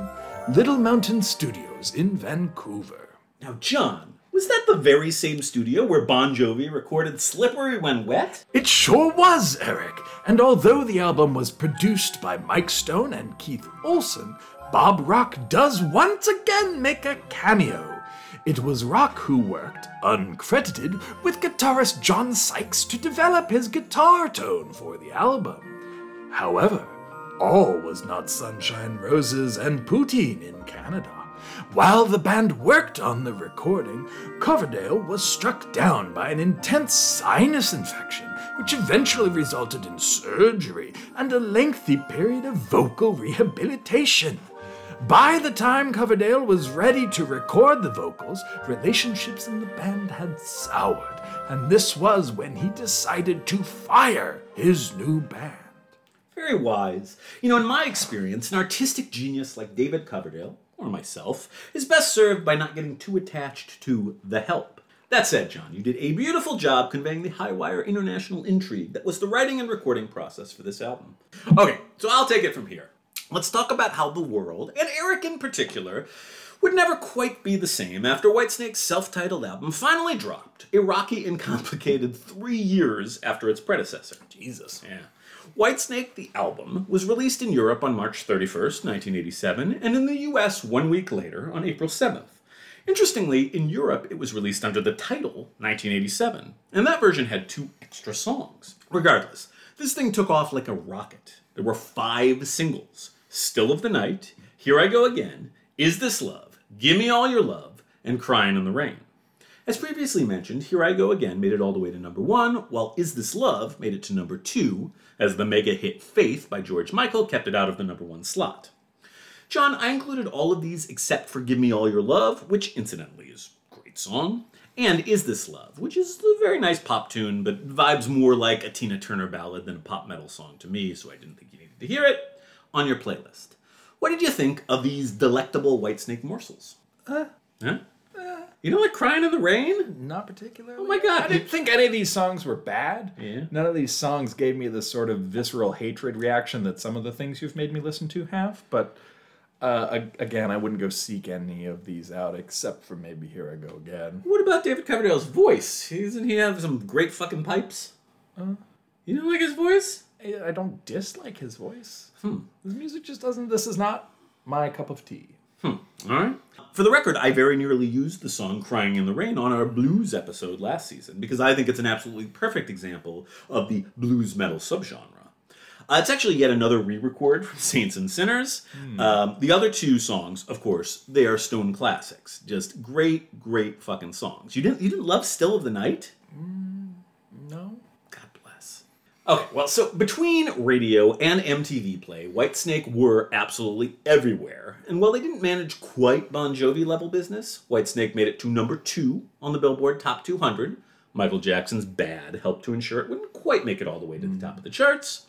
Little Mountain Studios in Vancouver. Now, John, was that the very same studio where Bon Jovi recorded Slippery When Wet? It sure was, Eric. And although the album was produced by Mike Stone and Keith Olsen, Bob Rock does once again make a cameo. It was Rock who worked, uncredited, with guitarist John Sykes to develop his guitar tone for the album. However, all was not sunshine, roses, and poutine in Canada. While the band worked on the recording, Coverdale was struck down by an intense sinus infection, which eventually resulted in surgery and a lengthy period of vocal rehabilitation. By the time Coverdale was ready to record the vocals, relationships in the band had soured, and this was when he decided to fire his new band. Very wise. You know, in my experience, an artistic genius like David Coverdale, or myself, is best served by not getting too attached to the help. That said, John, you did a beautiful job conveying the high-wire international intrigue that was the writing and recording process for this album. Okay, so I'll take it from here. Let's talk about how the world, and Eric in particular, would never quite be the same after Whitesnake's self-titled album finally dropped, a rocky and complicated three years after its predecessor. Jesus. Yeah. Whitesnake, the album, was released in Europe on March thirty-first, nineteen eighty-seven, and in the U S one week later on April seventh. Interestingly, in Europe, it was released under the title nineteen eighty-seven, and that version had two extra songs. Regardless, this thing took off like a rocket. There were five singles: Still of the Night, Here I Go Again, Is This Love, Gimme All Your Love, and Crying in the Rain. As previously mentioned, Here I Go Again made it all the way to number one, while Is This Love made it to number two, as the mega hit Faith by George Michael kept it out of the number one slot. John, I included all of these except for Give Me All Your Love, which incidentally is a great song, and Is This Love, which is a very nice pop tune, but vibes more like a Tina Turner ballad than a pop metal song to me, so I didn't think you needed to hear it on your playlist. What did you think of these delectable Whitesnake morsels? Uh, huh? Uh, you don't like Crying in the Rain? Not particularly. Oh my God. I didn't think any of these songs were bad. Yeah. None of these songs gave me the sort of visceral hatred reaction that some of the things you've made me listen to have, but... Uh, again, I wouldn't go seek any of these out, except for maybe Here I Go Again. What about David Coverdale's voice? Doesn't he have some great fucking pipes? Uh, you don't like his voice? I, I don't dislike his voice. Hmm. His music just doesn't... This is not my cup of tea. Hmm. All right. For the record, I very nearly used the song Crying in the Rain on our blues episode last season, because I think it's an absolutely perfect example of the blues metal subgenre. Uh, it's actually yet another re-record from Saints and Sinners. Mm. Um, the other two songs, of course, they are Stone classics. Just great, great fucking songs. You didn't, you didn't love Still of the Night? Mm, no. God bless. Okay, well, so between radio and M T V play, Whitesnake were absolutely everywhere. And while they didn't manage quite Bon Jovi level business, Whitesnake made it to number two on the Billboard Top two hundred. Michael Jackson's Bad helped to ensure it wouldn't quite make it all the way to mm. the top of the charts.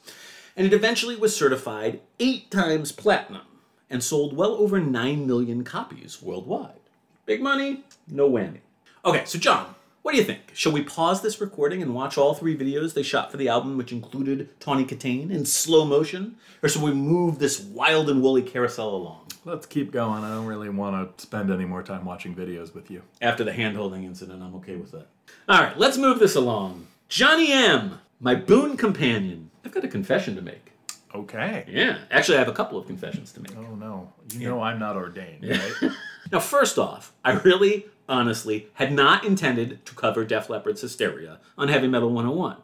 And it eventually was certified eight times platinum and sold well over nine million copies worldwide. Big money, no whammy. Okay, so John, what do you think? Shall we pause this recording and watch all three videos they shot for the album, which included Tawny Kitaen, in slow motion? Or shall we move this wild and woolly carousel along? Let's keep going. I don't really want to spend any more time watching videos with you. After the hand-holding incident, I'm okay with that. All right, let's move this along. Johnny M., my boon companion. I've got a confession to make. Okay. Yeah. Actually, I have a couple of confessions to make. Oh, no. You yeah. know I'm not ordained, yeah. right? Now, first off, I really, honestly, had not intended to cover Def Leppard's Hysteria on Heavy Metal one oh one.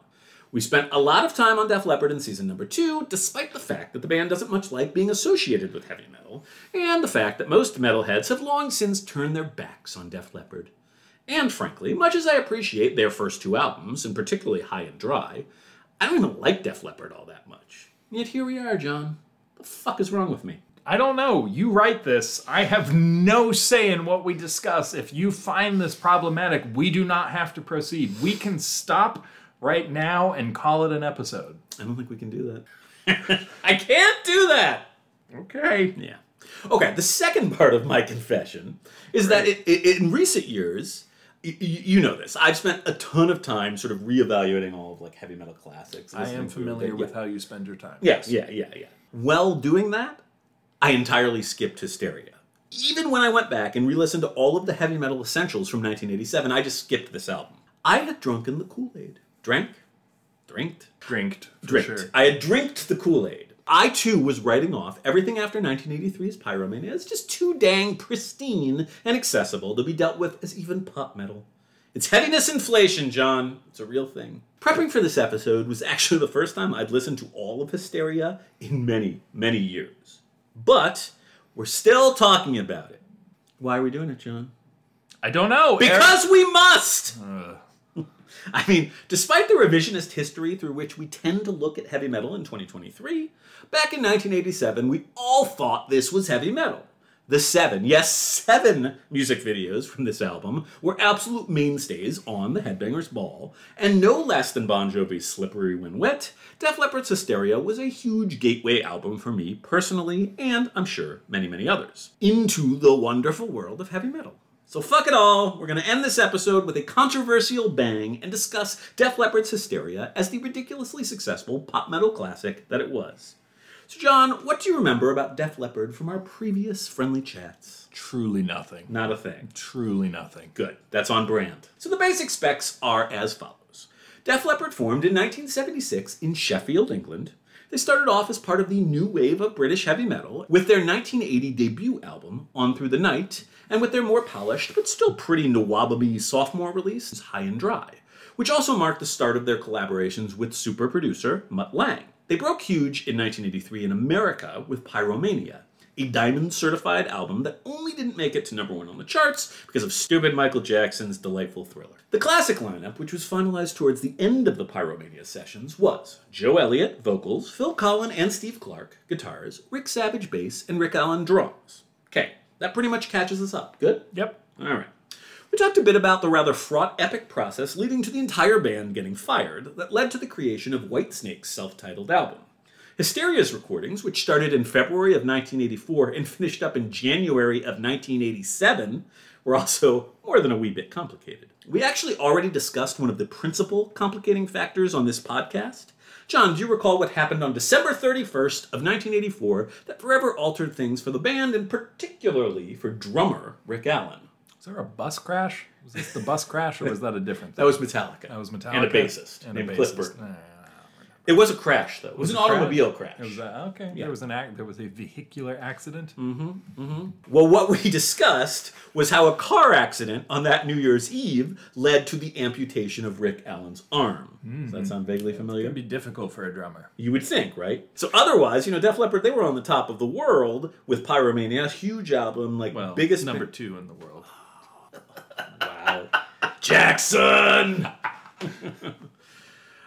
We spent a lot of time on Def Leppard in season number two, despite the fact that the band doesn't much like being associated with heavy metal, and the fact that most metalheads have long since turned their backs on Def Leppard. And frankly, much as I appreciate their first two albums, and particularly High and Dry, I don't even like Def Leppard all that much. Yet here we are, John. What the fuck is wrong with me? I don't know. You write this. I have no say in what we discuss. If you find this problematic, we do not have to proceed. We can stop right now and call it an episode. I don't think we can do that. I can't do that! Okay. Yeah. Okay, the second part of my confession is right. that it, it, in recent years... You know this. I've spent a ton of time sort of reevaluating all of like heavy metal classics. I am familiar with yeah. how you spend your time. Yes, yeah, yeah, yeah. While doing that, I entirely skipped Hysteria. Even when I went back and re-listened to all of the heavy metal essentials from nineteen eighty-seven, I just skipped this album. I had drunken the Kool-Aid. Drank? Drinked? Drinked, for drinked. sure. I had drinked the Kool-Aid. I, too, was writing off everything after nineteen eighty-three's Pyromania as just too dang pristine and accessible to be dealt with as even pop metal. It's heaviness inflation, John. It's a real thing. Prepping for this episode was actually the first time I'd listened to all of Hysteria in many, many years. But we're still talking about it. Why are we doing it, John? I don't know. Because Eric- we must! Ugh. I mean, despite the revisionist history through which we tend to look at heavy metal in twenty twenty-three, back in nineteen eighty-seven, we all thought this was heavy metal. The seven, yes, seven music videos from this album were absolute mainstays on the Headbangers Ball, and no less than Bon Jovi's Slippery When Wet, Def Leppard's Hysteria was a huge gateway album for me personally, and I'm sure many, many others, into the wonderful world of heavy metal. So fuck it all, we're going to end this episode with a controversial bang and discuss Def Leppard's Hysteria as the ridiculously successful pop metal classic that it was. So John, what do you remember about Def Leppard from our previous friendly chats? Truly nothing. Not a thing. Truly nothing. Good. That's on brand. So the basic specs are as follows. Def Leppard formed in nineteen seventy-six in Sheffield, England. They started off as part of the new wave of British heavy metal with their nineteen eighty debut album, On Through the Night, and with their more polished but still pretty nawababy sophomore release, High and Dry, which also marked the start of their collaborations with super producer Mutt Lange. They broke huge in nineteen eighty-three in America with Pyromania, a diamond-certified album that only didn't make it to number one on the charts because of stupid Michael Jackson's delightful Thriller. The classic lineup, which was finalized towards the end of the Pyromania sessions, was Joe Elliott, vocals, Phil Collin and Steve Clark, guitars, Rick Savage, bass, and Rick Allen, drums. Okay, that pretty much catches us up. Good? Yep. All right. We talked a bit about the rather fraught epic process leading to the entire band getting fired that led to the creation of Whitesnake's self-titled album. Hysteria's recordings, which started in February of nineteen eighty-four and finished up in January of nineteen eighty-seven, were also more than a wee bit complicated. We actually already discussed one of the principal complicating factors on this podcast. John, do you recall what happened on December thirty-first of nineteen eighty-four that forever altered things for the band and particularly for drummer Rick Allen? Was there a bus crash? Was this the bus crash, or was that a different thing? That was Metallica. That was Metallica. And a bassist and named a bassist. Cliff Burton. Nah. It was a crash, though. It was, was an automobile crash. crash. It was a, okay. Yeah. There was an ac- there was a vehicular accident. Mm-hmm. Mm-hmm. Well, what we discussed was how a car accident on that New Year's Eve led to the amputation of Rick Allen's arm. Mm-hmm. Does that sound vaguely familiar? It's going to be difficult for a drummer. You would think, right? So otherwise, you know, Def Leppard, they were on the top of the world with Pyromania, a huge album, like well, biggest... number thing. two in the world. Wow. Jackson!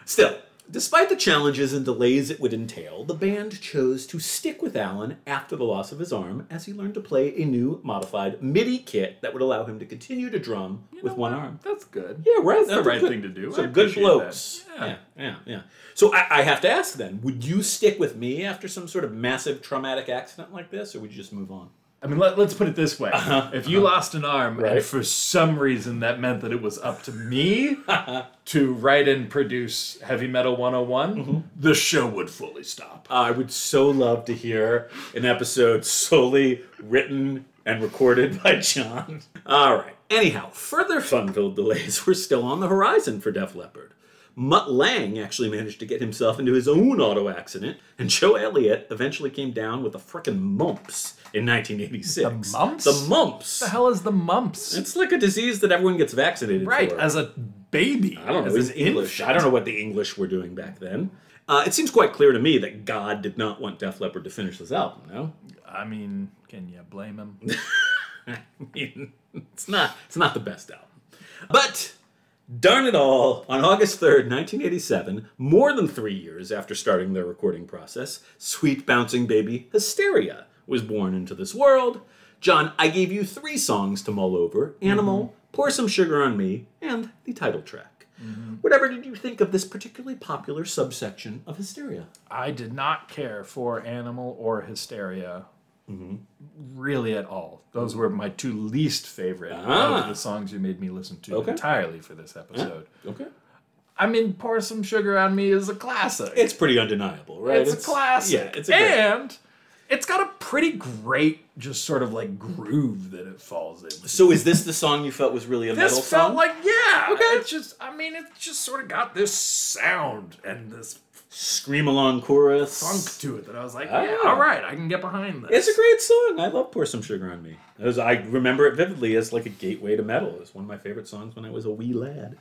Still... Despite the challenges and delays it would entail, the band chose to stick with Allen after the loss of his arm as he learned to play a new modified MIDI kit that would allow him to continue to drum you with one what? arm. That's good. Yeah, right. That's, That's the right good, thing to do. Some I good blokes. Yeah. yeah, yeah, yeah. So I, I have to ask then, would you stick with me after some sort of massive traumatic accident like this, or would you just move on? I mean, let, let's put it this way. Uh-huh. If you uh-huh. lost an arm, right. and for some reason that meant that it was up to me to write and produce Heavy Metal one oh one, mm-hmm. the show would fully stop. Uh, I would so love to hear an episode solely written and recorded by John. All right. Anyhow, further fun-filled delays were still on the horizon for Def Leppard. Mutt Lange actually managed to get himself into his own auto accident, and Joe Elliott eventually came down with the frickin' mumps in nineteen eighty-six. The mumps? The mumps. What the hell is the mumps? It's like a disease that everyone gets vaccinated right, for. Right, as a baby. I don't know. As an English. Infant. I don't know what the English were doing back then. Uh, it seems quite clear to me that God did not want Def Leppard to finish this album, no? I mean, can you blame him? I mean, it's not, it's not the best album. But... darn it all, on August third, nineteen eighty-seven, more than three years after starting their recording process, sweet bouncing baby Hysteria was born into this world. John, I gave you three songs to mull over, Animal, mm-hmm. Pour Some Sugar on Me, and the title track. Mm-hmm. Whatever did you think of this particularly popular subsection of Hysteria? I did not care for Animal or Hysteria. Mm-hmm. Really at all. Those were my two least favorite ah. of the songs you made me listen to okay. entirely for this episode. Yeah. Okay. I mean, Pour Some Sugar on Me is a classic. It's pretty undeniable, right? It's, it's a classic. Yeah, it's a great... And it's got a pretty great just sort of like groove that it falls in. So is this the song you felt was really a this metal song? This felt like, yeah. Okay. It's just, I mean, it's just sort of got this sound and this scream along chorus funk to it that I was like, yeah, oh. all right, I can get behind this. It's a great song. I love Pour Some Sugar on Me. It was, I remember it vividly as like a gateway to metal. It was one of my favorite songs when I was a wee lad.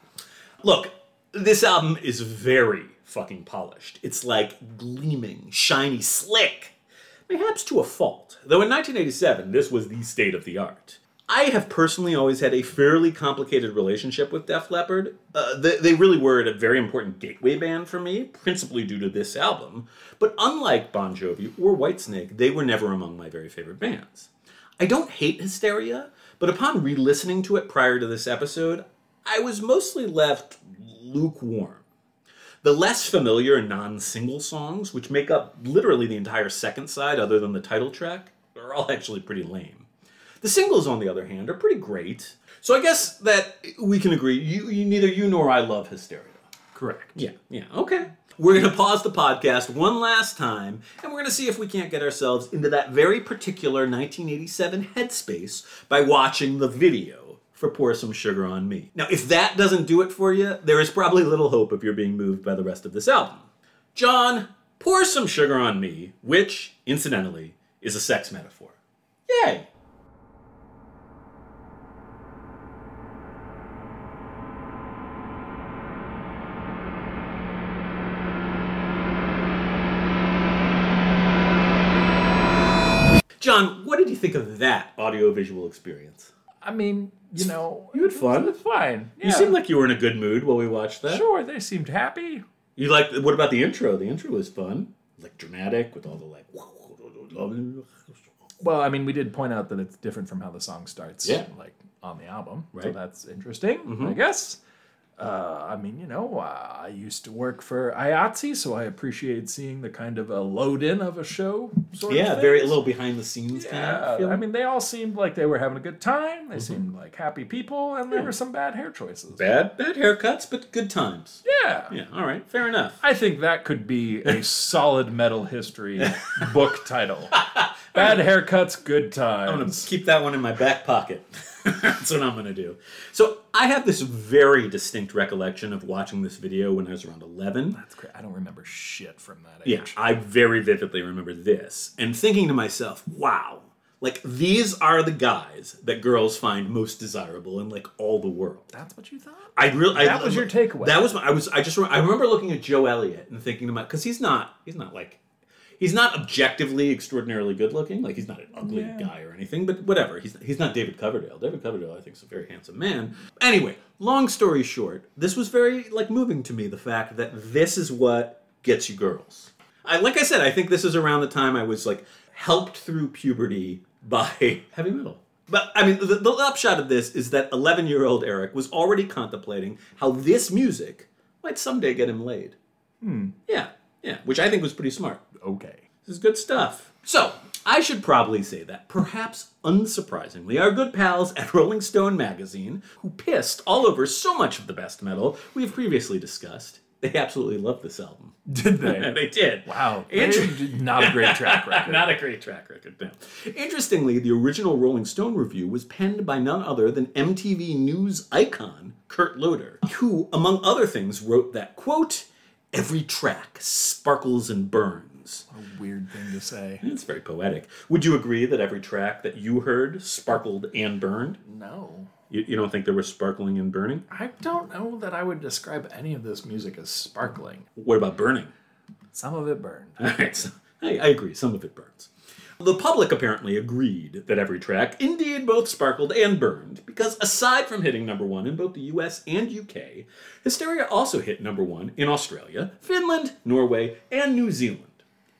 Look, this album is very fucking polished. It's like gleaming, shiny, slick. Perhaps to a fault. Though in nineteen eighty-seven, this was the state of the art. I have personally always had a fairly complicated relationship with Def Leppard. Uh, they, they really were a very important gateway band for me, principally due to this album. But unlike Bon Jovi or Whitesnake, they were never among my very favorite bands. I don't hate Hysteria, but upon re-listening to it prior to this episode, I was mostly left lukewarm. The less familiar non-single songs, which make up literally the entire second side other than the title track, are all actually pretty lame. The singles, on the other hand, are pretty great. So I guess that we can agree, you, you neither you nor I love Hysteria. Correct. Yeah, yeah, okay. We're going to pause the podcast one last time, and we're going to see if we can't get ourselves into that very particular nineteen eighty-seven headspace by watching the video for Pour Some Sugar on Me. Now, if that doesn't do it for you, there is probably little hope if you're being moved by the rest of this album. John, Pour Some Sugar on Me, which, incidentally, is a sex metaphor. Yay! John, what did you think of that audiovisual experience? I mean, you know... You had fun? It was fine. Yeah. You seemed like you were in a good mood while we watched that. Sure, they seemed happy. You liked... What about the intro? The intro was fun. Like, dramatic, with all the, like... Well, I mean, we did point out that it's different from how the song starts. Yeah. Like, on the album. Right. So that's interesting, mm-hmm. I guess. Uh, I mean, you know, I used to work for I A T S E, so I appreciate seeing the kind of a load-in of a show sort yeah, of Yeah, very little behind-the-scenes yeah, kind of film. I mean, they all seemed like they were having a good time. They mm-hmm. seemed like happy people, and yeah. there were some bad hair choices. Bad, bad haircuts, but good times. Yeah. Yeah, all right, fair enough. I think that could be a solid metal history book title. Bad haircuts, good times. I'm going to keep that one in my back pocket. That's what I'm going to do. So I have this very distinct recollection of watching this video when I was around eleven. That's crazy. I don't remember shit from that age. Yeah, I very vividly remember this. And thinking to myself, wow, like these are the guys that girls find most desirable in like all the world. That's what you thought? I really That I, was I, your takeaway. That was my, I was I just I remember looking at Joe Elliott and thinking to myself, cuz he's not he's not like He's not objectively extraordinarily good looking. Like, he's not an ugly yeah. guy or anything, but whatever. He's he's not David Coverdale. David Coverdale, I think, is a very handsome man. Anyway, long story short, this was very, like, moving to me, the fact that this is what gets you girls. I, like I said, I think this is around the time I was, like, helped through puberty by heavy metal. But, I mean, the, the upshot of this is that eleven-year-old Eric was already contemplating how this music might someday get him laid. Hmm. Yeah. Yeah, which I think was pretty smart. Okay. This is good stuff. So, I should probably say that, perhaps unsurprisingly, our good pals at Rolling Stone magazine, who pissed all over so much of the best metal we've previously discussed, they absolutely loved this album. Did they? They did. Wow. Inter- not a great track record. Not a great track record, no. Interestingly, the original Rolling Stone review was penned by none other than M T V News icon Kurt Loder, who, among other things, wrote that, quote, "Every track sparkles and burns." What a weird thing to say. It's very poetic. Would you agree that every track that you heard sparkled and burned? No. You, you don't think there was sparkling and burning? I don't know that I would describe any of this music as sparkling. What about burning? Some of it burned. All right. So, I, I agree. Some of it burns. The public apparently agreed that every track indeed both sparkled and burned, because aside from hitting number one in both the U S and U K, Hysteria also hit number one in Australia, Finland, Norway, and New Zealand.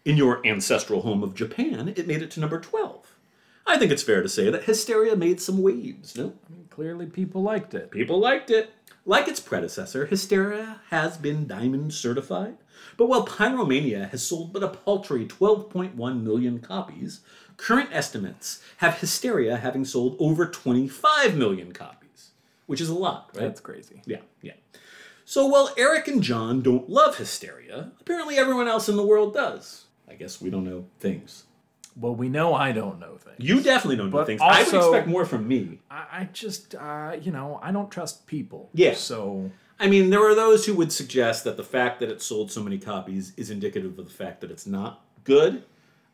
In your ancestral home of Japan, it made it to number twelve. I think it's fair to say that Hysteria made some waves, no? I mean, clearly people liked it. People liked it. Like its predecessor, Hysteria has been Diamond certified. But while Pyromania has sold but a paltry twelve point one million copies, current estimates have Hysteria having sold over twenty-five million copies, which is a lot, right? That's crazy. Yeah, yeah. So while Eric and John don't love Hysteria, apparently everyone else in the world does. I guess we don't know things. Well, we know I don't know things. You definitely don't but know things. Also, I would expect more from me. I just, uh, you know, I don't trust people. Yeah. So... I mean, there are those who would suggest that the fact that it sold so many copies is indicative of the fact that it's not good.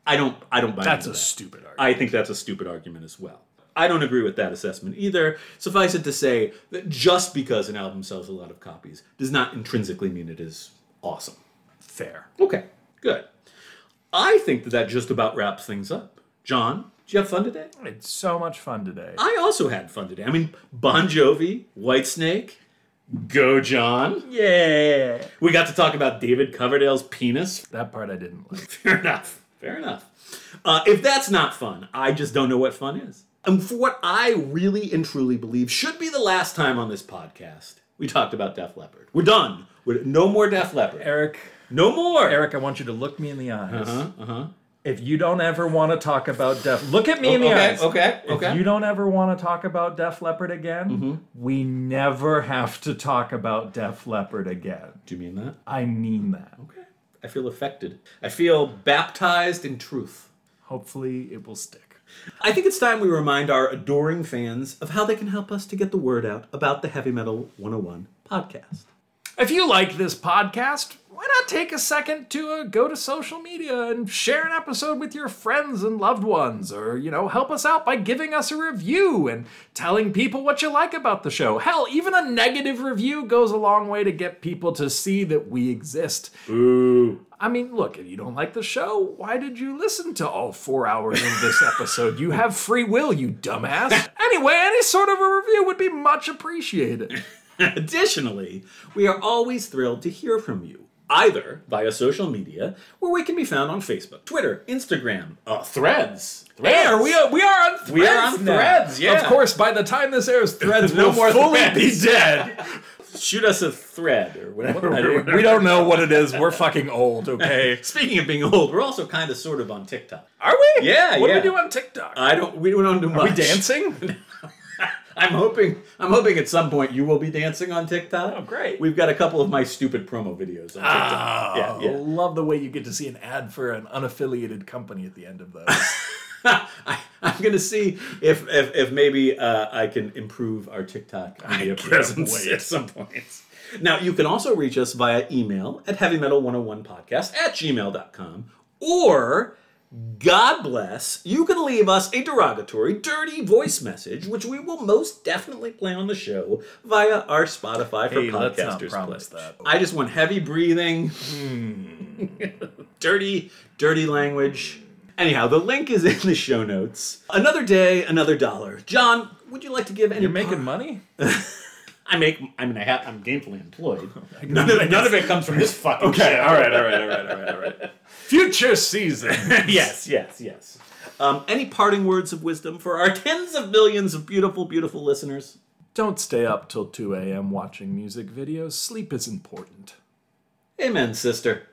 I don't I don't buy into that. That's a stupid argument. I think that's a stupid argument as well. I don't agree with that assessment either. Suffice it to say that just because an album sells a lot of copies does not intrinsically mean it is awesome. Fair. Okay, good. I think that that just about wraps things up. John? Did you have fun today? It's so much fun today. I also had fun today. I mean, Bon Jovi, Whitesnake... Go, John. Yeah. We got to talk about David Coverdale's penis. That part I didn't like. Fair enough. Fair enough. Uh, if that's not fun, I just don't know what fun is. And for what I really and truly believe should be the last time on this podcast, we talked about Def Leppard. We're done. We're, no more Def Leppard. Eric. No more. Eric, I want you to look me in the eyes. Uh-huh, uh-huh. If you don't ever want to talk about Def... Look at me in the okay, eyes. Okay, if okay. If you don't ever want to talk about Def Leppard again, mm-hmm. we never have to talk about Def Leppard again. Do you mean that? I mean that. Okay. I feel affected. I feel baptized in truth. Hopefully it will stick. I think it's time we remind our adoring fans of how they can help us to get the word out about the Heavy Metal one oh one podcast. If you like this podcast... Why not take a second to uh, go to social media and share an episode with your friends and loved ones, or, you know, help us out by giving us a review and telling people what you like about the show. Hell, even a negative review goes a long way to get people to see that we exist. Ooh. I mean, look, if you don't like the show, why did you listen to all four hours of this episode? You have free will, you dumbass. Anyway, any sort of a review would be much appreciated. Additionally, we are always thrilled to hear from you. Either via social media, where we can be found on Facebook, Twitter, Instagram, uh, Threads, Threads. Air. We are, we are on Threads. We are on Threads. Yeah. Of course, by the time this airs, Threads no will more fully threads. be dead. Shoot us a thread or whatever. whatever. We don't know what it is. We're fucking old, okay? Speaking of being old, we're also kind of sort of on TikTok. Are we? Yeah, what yeah. What do we do on TikTok? I don't. We don't do much. Are we dancing? I'm hoping I'm hoping at some point you will be dancing on TikTok. Oh, great. We've got a couple of my stupid promo videos on TikTok. Oh, yeah, yeah. Love the way you get to see an ad for an unaffiliated company at the end of those. I, I'm going to see if if, if maybe uh, I can improve our TikTok media presence at some point. Now, you can also reach us via email at heavy metal one oh one podcast at gmail dot com or... God bless, you can leave us a derogatory, dirty voice message, which we will most definitely play on the show via our Spotify for hey, Podcasters. Let's not promise that. I just want heavy breathing, dirty, dirty language. Anyhow, the link is in the show notes. Another day, another dollar. John, would you like to give any... You're making par- money? I make. I mean, I have, I'm gamefully employed. None of, it, none of it comes from this fucking okay, show. All right, all right, all right, all right, all right. Future season. Yes, yes, yes. Um, any parting words of wisdom for our tens of millions of beautiful, beautiful listeners? Don't stay up till two a.m. watching music videos. Sleep is important. Amen, sister.